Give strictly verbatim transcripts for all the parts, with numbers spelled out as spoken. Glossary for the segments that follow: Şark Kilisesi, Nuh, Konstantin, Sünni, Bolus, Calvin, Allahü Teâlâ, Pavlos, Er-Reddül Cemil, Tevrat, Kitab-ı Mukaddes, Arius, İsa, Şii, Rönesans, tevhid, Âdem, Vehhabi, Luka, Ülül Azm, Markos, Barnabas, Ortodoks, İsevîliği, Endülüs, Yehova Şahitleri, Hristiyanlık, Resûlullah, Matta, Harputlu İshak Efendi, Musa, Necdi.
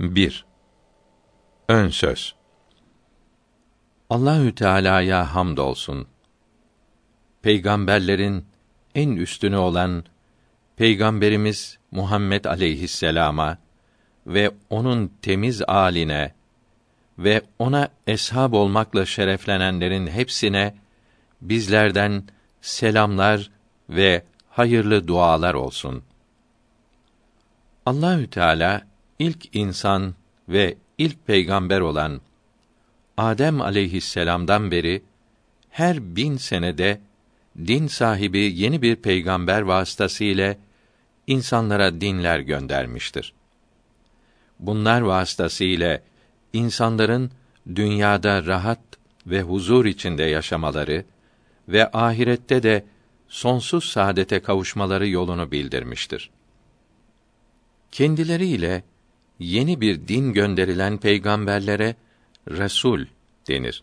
bir. Ön söz. Allahü Teâlâ'ya hamdolsun. Peygamberlerin en üstünü olan Peygamberimiz Muhammed aleyhisselama ve onun temiz âline ve ona eshab olmakla şereflenenlerin hepsine bizlerden selamlar ve hayırlı dualar olsun. Allahü Teâlâ ilk insan ve ilk peygamber olan Âdem aleyhisselam'dan beri her bin senede din sahibi yeni bir peygamber vasıtasıyla insanlara dinler göndermiştir. Bunlar vasıtasıyla insanların dünyada rahat ve huzur içinde yaşamaları ve ahirette de sonsuz saadete kavuşmaları yolunu bildirmiştir. Kendileriyle yeni bir din gönderilen peygamberlere Resûl denir.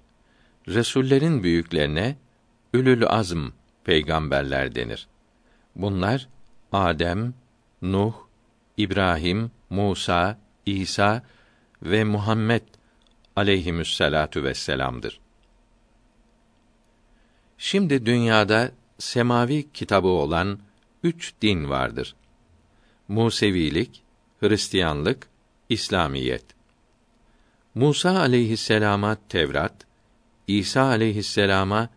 Resullerin büyüklerine Ülül Azm peygamberler denir. Bunlar Âdem, Nuh, İbrahim, Musa, İsa ve Muhammed aleyhimüsselâtü vesselam'dır. Şimdi dünyada semavi kitabı olan üç din vardır. Musevilik, Hristiyanlık, İslamiyet. Musa aleyhisselama Tevrat, İsa aleyhisselama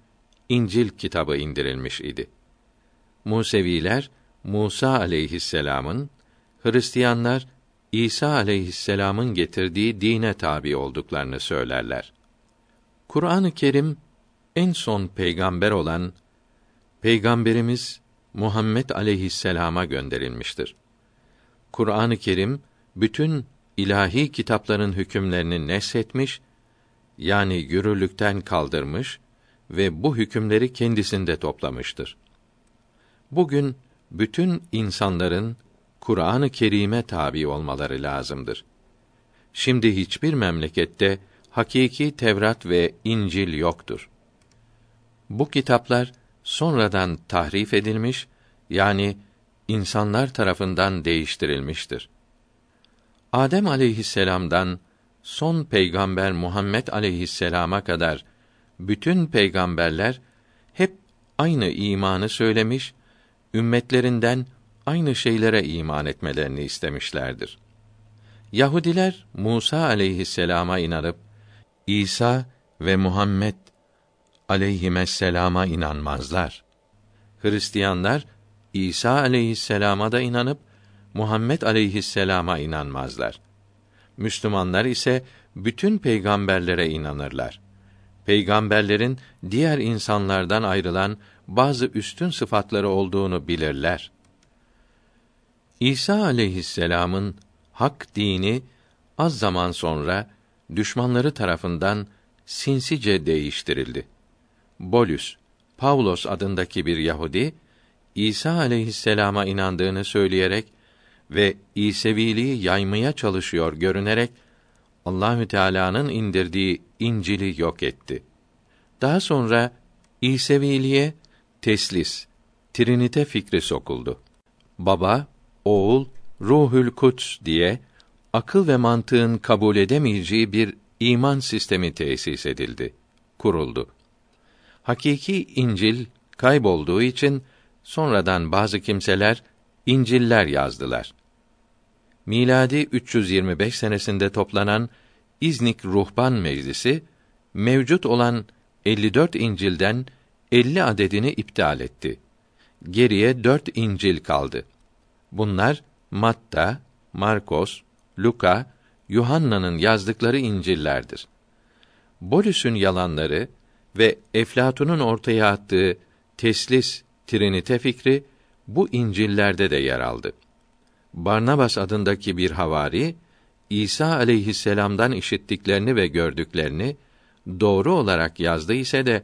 İncil kitabı indirilmiş idi. Museviler Musa aleyhisselamın, Hristiyanlar İsa aleyhisselamın getirdiği dine tabi olduklarını söylerler. Kur'an-ı Kerim en son peygamber olan Peygamberimiz Muhammed aleyhisselama gönderilmiştir. Kur'an-ı Kerim bütün ilahi kitapların hükümlerini neshetmiş, yani yürürlükten kaldırmış ve bu hükümleri kendisinde toplamıştır. Bugün bütün insanların Kur'an-ı Kerim'e tabi olmaları lazımdır. Şimdi hiçbir memlekette hakiki Tevrat ve İncil yoktur. Bu kitaplar sonradan tahrif edilmiş, yani insanlar tarafından değiştirilmiştir. Adem aleyhisselam'dan son peygamber Muhammed aleyhisselama kadar bütün peygamberler hep aynı imanı söylemiş, ümmetlerinden aynı şeylere iman etmelerini istemişlerdir. Yahudiler Musa aleyhisselama inanıp İsa ve Muhammed aleyhisselama inanmazlar. Hristiyanlar İsa aleyhisselama da inanıp Muhammed aleyhisselama inanmazlar. Müslümanlar ise bütün peygamberlere inanırlar. Peygamberlerin diğer insanlardan ayrılan bazı üstün sıfatları olduğunu bilirler. İsa aleyhisselam'ın hak dini az zaman sonra düşmanları tarafından sinsice değiştirildi. Bolus, Pavlos adındaki bir Yahudi, İsa aleyhisselama inandığını söyleyerek ve İsevîliği yaymaya çalışıyor görünerek Allahü Teâlâ'nın indirdiği İncil'i yok etti. Daha sonra İsevîliğe teslis, trinite fikri sokuldu. Baba, Oğul, ruh-ül kuds diye akıl ve mantığın kabul edemeyeceği bir iman sistemi tesis edildi, kuruldu. Hakiki İncil kaybolduğu için sonradan bazı kimseler İncil'ler yazdılar. Miladi üç yüz yirmi beş senesinde toplanan İznik Ruhban Meclisi mevcut olan elli dört İncil'den elli adedini iptal etti. Geriye dört İncil kaldı. Bunlar Matta, Markos, Luka, Yuhanna'nın yazdıkları İncil'lerdir. Bolüs'ün yalanları ve Eflatun'un ortaya attığı teslis, trinite fikri bu İncil'lerde de yer aldı. Barnabas adındaki bir havari, İsa aleyhisselam'dan işittiklerini ve gördüklerini doğru olarak yazdı ise de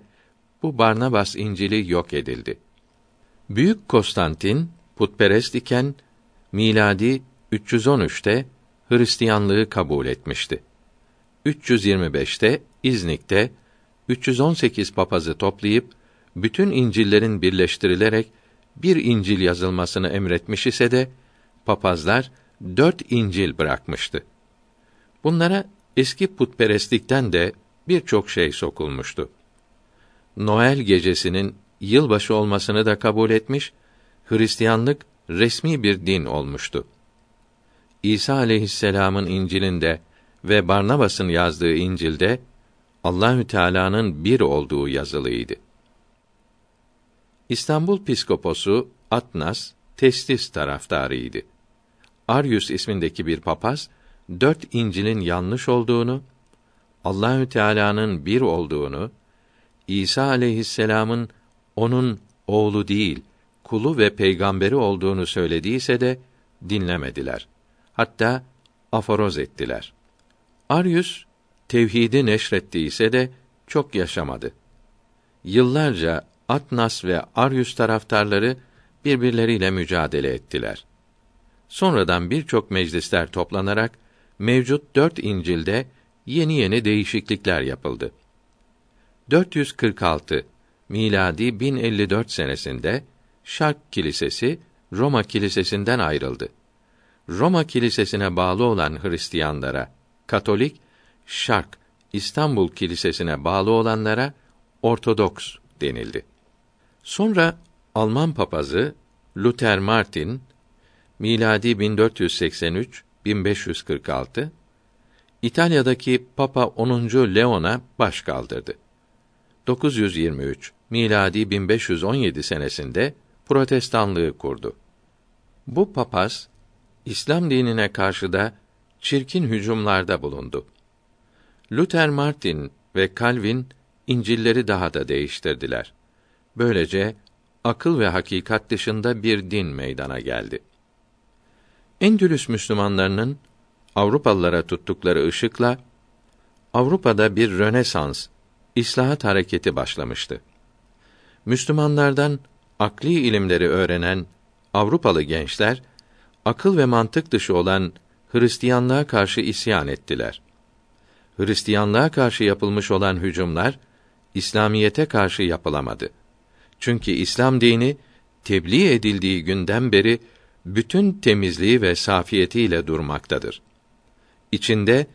bu Barnabas İncil'i yok edildi. Büyük Konstantin putperest iken miladi üç yüz on üç'te Hristiyanlığı kabul etmişti. üç yüz yirmi beş'te İznik'te üç yüz on sekiz papazı toplayıp bütün İncil'lerin birleştirilerek bir İncil yazılmasını emretmiş ise de papazlar dört İncil bırakmıştı. Bunlara eski putperestlikten de birçok şey sokulmuştu. Noel gecesinin yılbaşı olmasını da kabul etmiş, Hristiyanlık resmi bir din olmuştu. İsa aleyhisselam'ın İncil'inde ve Barnabas'ın yazdığı İncil'de Allahü Teâlâ'nın bir olduğu yazılıydı. İstanbul Piskoposu Atnas teslis taraftarıydı. Arius ismindeki bir papaz dört İncil'in yanlış olduğunu, Allahü Teâlâ'nın bir olduğunu, İsa aleyhisselam'ın onun oğlu değil, kulu ve peygamberi olduğunu söylediyse de dinlemediler. Hatta aforoz ettiler. Arius tevhidi neşrettiyse de çok yaşamadı. Yıllarca Atnas ve Arius taraftarları birbirleriyle mücadele ettiler. Sonradan birçok meclisler toplanarak mevcut dört İncil'de yeni yeni değişiklikler yapıldı. dört yüz kırk altı miladi bin elli dört senesinde Şark Kilisesi Roma Kilisesi'nden ayrıldı. Roma Kilisesi'ne bağlı olan Hristiyanlara Katolik, Şark İstanbul Kilisesi'ne bağlı olanlara Ortodoks denildi. Sonra Alman papazı Luther Martin miladi bin dört yüz seksen üç - bin beş yüz kırk altı İtalya'daki Papa onuncu Leon'a baş kaldırdı. dokuz yüz yirmi üç miladi bin beş yüz on yedi senesinde Protestanlığı kurdu. Bu papaz İslam dinine karşı da çirkin hücumlarda bulundu. Luther Martin ve Calvin İncil'leri daha da değiştirdiler. Böylece akıl ve hakikat dışında bir din meydana geldi. Endülüs Müslümanlarının Avrupalılara tuttukları ışıkla Avrupa'da bir Rönesans, İslahat hareketi başlamıştı. Müslümanlardan akli ilimleri öğrenen Avrupalı gençler akıl ve mantık dışı olan Hristiyanlığa karşı isyan ettiler. Hristiyanlığa karşı yapılmış olan hücumlar İslamiyete karşı yapılamadı. Çünkü İslam dini tebliğ edildiği günden beri bütün temizliği ve safiyetiyle durmaktadır. İçinde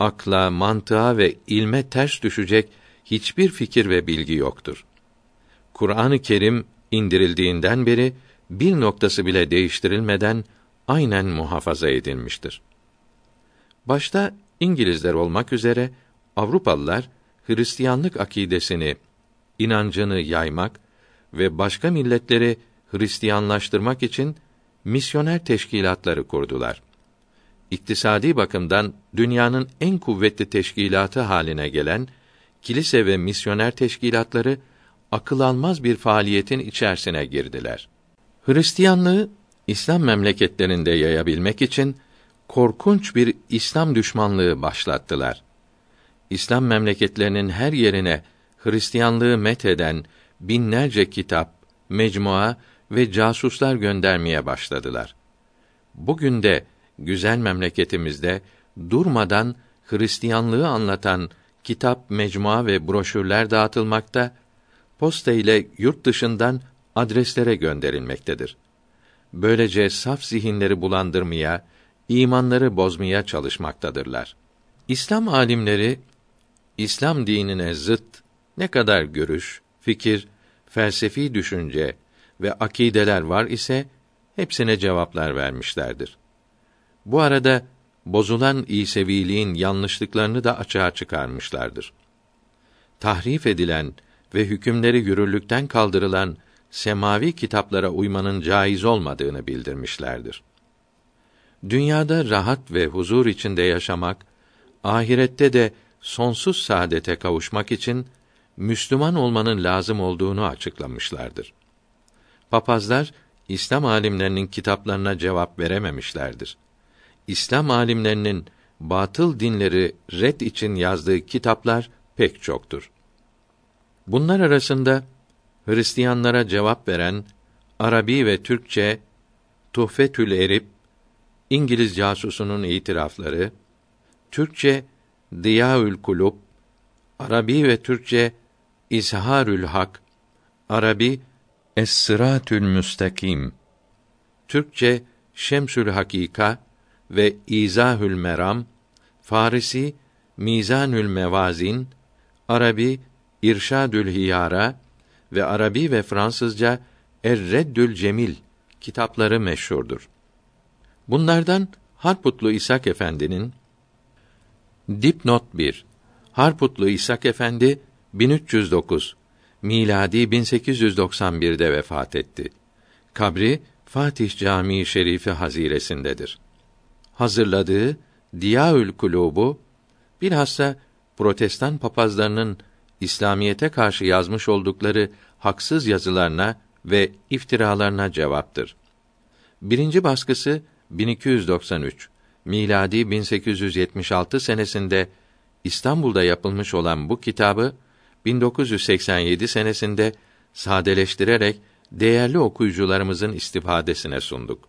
akla, mantığa ve ilme ters düşecek hiçbir fikir ve bilgi yoktur. Kur'an-ı Kerim indirildiğinden beri bir noktası bile değiştirilmeden aynen muhafaza edilmiştir. Başta İngilizler olmak üzere Avrupalılar Hristiyanlık akidesini, inancını yaymak ve başka milletleri Hristiyanlaştırmak için misyoner teşkilatları kurdular. İktisadi bakımdan dünyanın en kuvvetli teşkilatı haline gelen kilise ve misyoner teşkilatları akıl almaz bir faaliyetin içerisine girdiler. Hristiyanlığı İslam memleketlerinde yayabilmek için korkunç bir İslam düşmanlığı başlattılar. İslam memleketlerinin her yerine Hristiyanlığı metheden binlerce kitap, mecmua ve casuslar göndermeye başladılar. Bugün de güzel memleketimizde durmadan Hristiyanlığı anlatan kitap, mecmua ve broşürler dağıtılmakta, posta ile yurt dışından adreslere gönderilmektedir. Böylece saf zihinleri bulandırmaya, imanları bozmaya çalışmaktadırlar. İslam alimleri, İslam dinine zıt ne kadar görüş, fikir, felsefi düşünce ve akideler var ise hepsine cevaplar vermişlerdir. Bu arada bozulan İsevîliğin yanlışlıklarını da açığa çıkarmışlardır. Tahrif edilen ve hükümleri yürürlükten kaldırılan semavi kitaplara uymanın caiz olmadığını bildirmişlerdir. Dünyada rahat ve huzur içinde yaşamak, ahirette de sonsuz saadete kavuşmak için Müslüman olmanın lazım olduğunu açıklamışlardır. Papazlar İslam alimlerinin kitaplarına cevap verememişlerdir. İslam alimlerinin batıl dinleri red için yazdığı kitaplar pek çoktur. Bunlar arasında Hristiyanlara cevap veren Arabi ve Türkçe Tuhfetül Erib, İngiliz casusunun itirafları, Türkçe Diyaül Kulub, Arabi ve Türkçe İzharül Hak, Arabi Es-Sıratül Müstakim, Türkçe Şemsül Hakika ve İzahül Meram Farisi Mizanül Mevazin, Arabi İrşadül Hiyara ve Arabi ve Fransızca Er-Reddül Cemil kitapları meşhurdur. Bunlardan Harputlu İshak Efendi'nin dipnot bir. Harputlu İshak Efendi bin üç yüz dokuz miladi bin sekiz yüz doksan bir'de vefat etti. Kabri Fatih Camii Şerifi haziresindedir. Hazırladığı Diyaül Kulûb'u, bilhassa Protestan papazlarının İslamiyete karşı yazmış oldukları haksız yazılarına ve iftiralarına cevaptır. Birinci baskısı bin iki yüz doksan üç miladi bin sekiz yüz yetmiş altı senesinde İstanbul'da yapılmış olan bu kitabı bin dokuz yüz seksen yedi senesinde sadeleştirerek değerli okuyucularımızın istifadesine sunduk.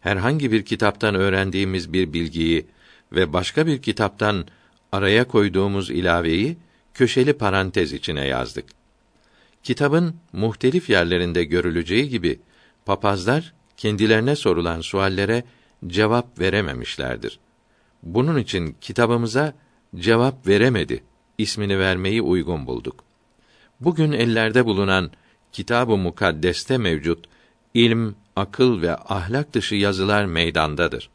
Herhangi bir kitaptan öğrendiğimiz bir bilgiyi ve başka bir kitaptan araya koyduğumuz ilaveyi köşeli parantez içine yazdık. Kitabın muhtelif yerlerinde görüleceği gibi papazlar kendilerine sorulan suallere cevap verememişlerdir. Bunun için kitabımıza Cevap Veremedi ismini vermeyi uygun bulduk. Bugün ellerde bulunan Kitab-ı Mukaddes'te mevcut ilm, akıl ve ahlak dışı yazılar meydandadır.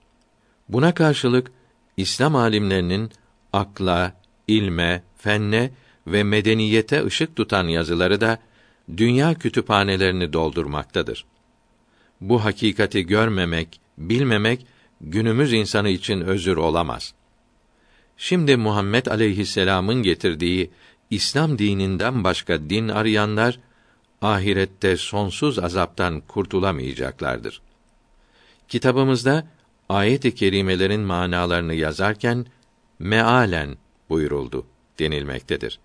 Buna karşılık İslam alimlerinin akla, ilme, fenne ve medeniyete ışık tutan yazıları da dünya kütüphanelerini doldurmaktadır. Bu hakikati görmemek, bilmemek günümüz insanı için özür olamaz. Şimdi Muhammed aleyhisselam'ın getirdiği İslam dininden başka din arayanlar ahirette sonsuz azaptan kurtulamayacaklardır. Kitabımızda ayet-i kerimelerin manalarını yazarken mealen buyuruldu denilmektedir.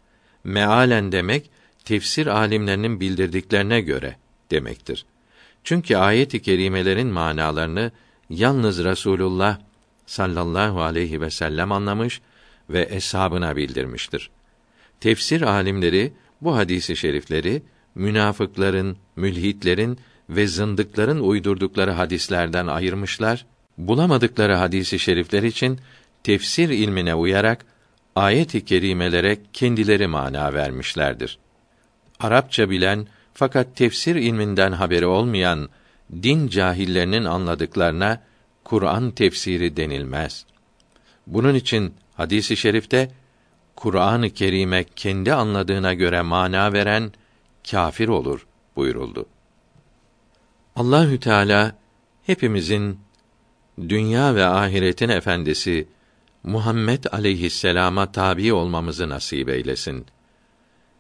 Mealen demek tefsir alimlerinin bildirdiklerine göre demektir. Çünkü ayet-i kerimelerin manalarını yalnız Resûlullah sallallahu aleyhi ve sellem anlamış ve eshabına bildirmiştir. Tefsir alimleri bu hadis-i şerifleri münafıkların, mülhitlerin ve zındıkların uydurdukları hadislerden ayırmışlar. Bulamadıkları hadis-i şerifler için tefsir ilmine uyarak ayet-i kerimelere kendileri mana vermişlerdir. Arapça bilen fakat tefsir ilminden haberi olmayan din cahillerinin anladıklarına Kur'an tefsiri denilmez. Bunun için hadis-i şerifte Kur'an-ı Kerim'e kendi anladığına göre mana veren kâfir olur buyuruldu. Allahü Teâlâ hepimizin dünya ve ahiretin efendisi Muhammed aleyhisselama tabi olmamızı nasip eylesin.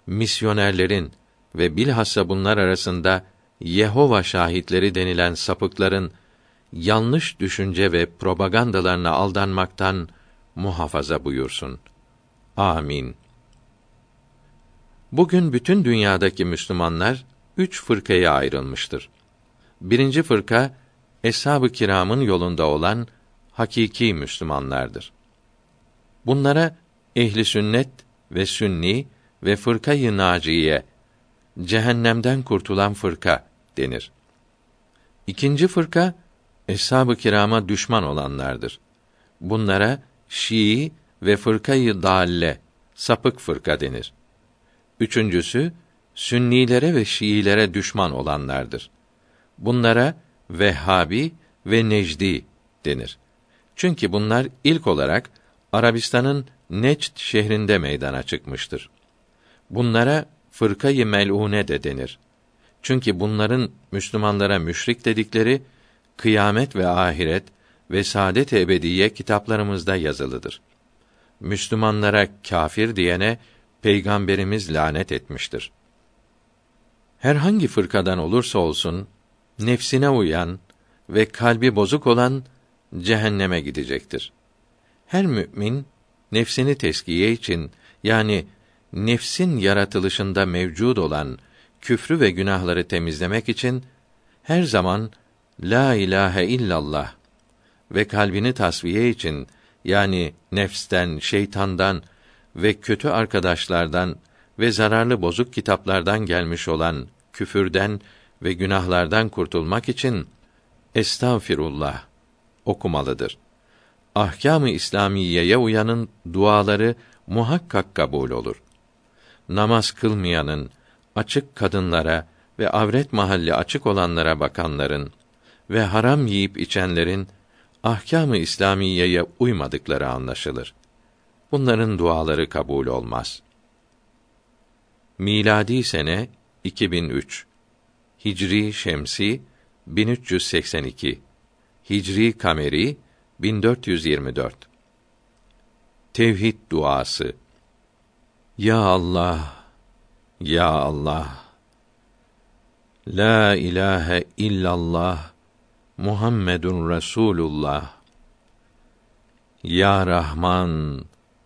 Misyonerlerin ve bilhassa bunlar arasında Yehova şahitleri denilen sapıkların yanlış düşünce ve propagandalarına aldanmaktan muhafaza buyursun. Amin. Bugün bütün dünyadaki Müslümanlar üç fırkaya ayrılmıştır. Birinci fırka, Eshab-ı Kiram'ın yolunda olan hakiki Müslümanlardır. Bunlara ehli sünnet ve sünni ve fırka-i naciye, cehennemden kurtulan fırka denir. İkinci fırka, Eshab-ı Kirama düşman olanlardır. Bunlara Şii ve fırka-i dalle, sapık fırka denir. Üçüncüsü, Sünnilere ve Şiilere düşman olanlardır. Bunlara Vehhabi ve Necdi denir. Çünkü bunlar ilk olarak Arabistan'ın Necd şehrinde meydana çıkmıştır. Bunlara fırka-i mel'ûne de denir. Çünkü bunların Müslümanlara müşrik dedikleri kıyamet ve ahiret ve saadet-i ebediye kitaplarımızda yazılıdır. Müslümanlara kâfir diyene Peygamberimiz lanet etmiştir. Herhangi fırkadan olursa olsun nefsine uyan ve kalbi bozuk olan cehenneme gidecektir. Her mümin nefsini teskiye için, yani nefsin yaratılışında mevcud olan küfrü ve günahları temizlemek için her zaman La ilahe illallah ve kalbini tasfiye için, yani nefsten, şeytandan ve kötü arkadaşlardan ve zararlı bozuk kitaplardan gelmiş olan küfürden ve günahlardan kurtulmak için Estağfirullah okumalıdır. ahkâm-ı İslamiyye'ye uyanın duaları muhakkak kabul olur. Namaz kılmayanın, açık kadınlara ve avret mahalli açık olanlara bakanların ve haram yiyip içenlerin ahkâm-ı İslamiyye'ye uymadıkları anlaşılır. Bunların duaları kabul olmaz. Miladi sene iki bin üç, Hicri şemsi bin üç yüz seksen iki, Hicri kameri bin dört yüz yirmi dört. Tevhid duası. Ya Allah, ya Allah, la ilahe illallah, Muhammedun Resûlullah. Ya Rahman,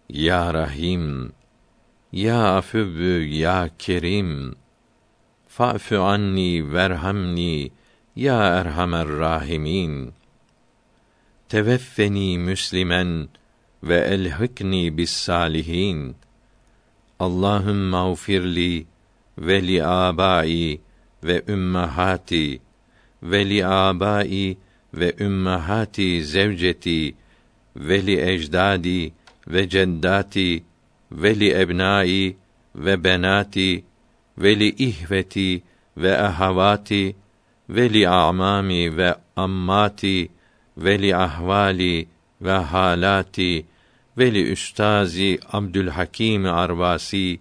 ya Rahim, ya Afüvvü, ya Kerim, fa'fü anni verhamni, ya Erhamer Rahimin. Teveffeni müslimen ve elhikni bis salihin. Allahümme ufirli ve li âbâi ve ümmehâti ve li âbâi ve ümmehâti zevceti ve li ecdâdi ve ceddâti ve li ebnâi ve benâti ve li ihveti ve ahavâti ve li a'mâmi ve ammâti ve li ahvali ve halâti ve li üstazi Abdülhakim Arvasi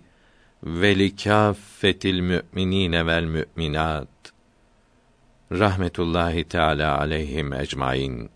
ve li kâffetil mü'minîne vel mü'minât. Rahmetullahi Teâlâ aleyhim ecmaîn.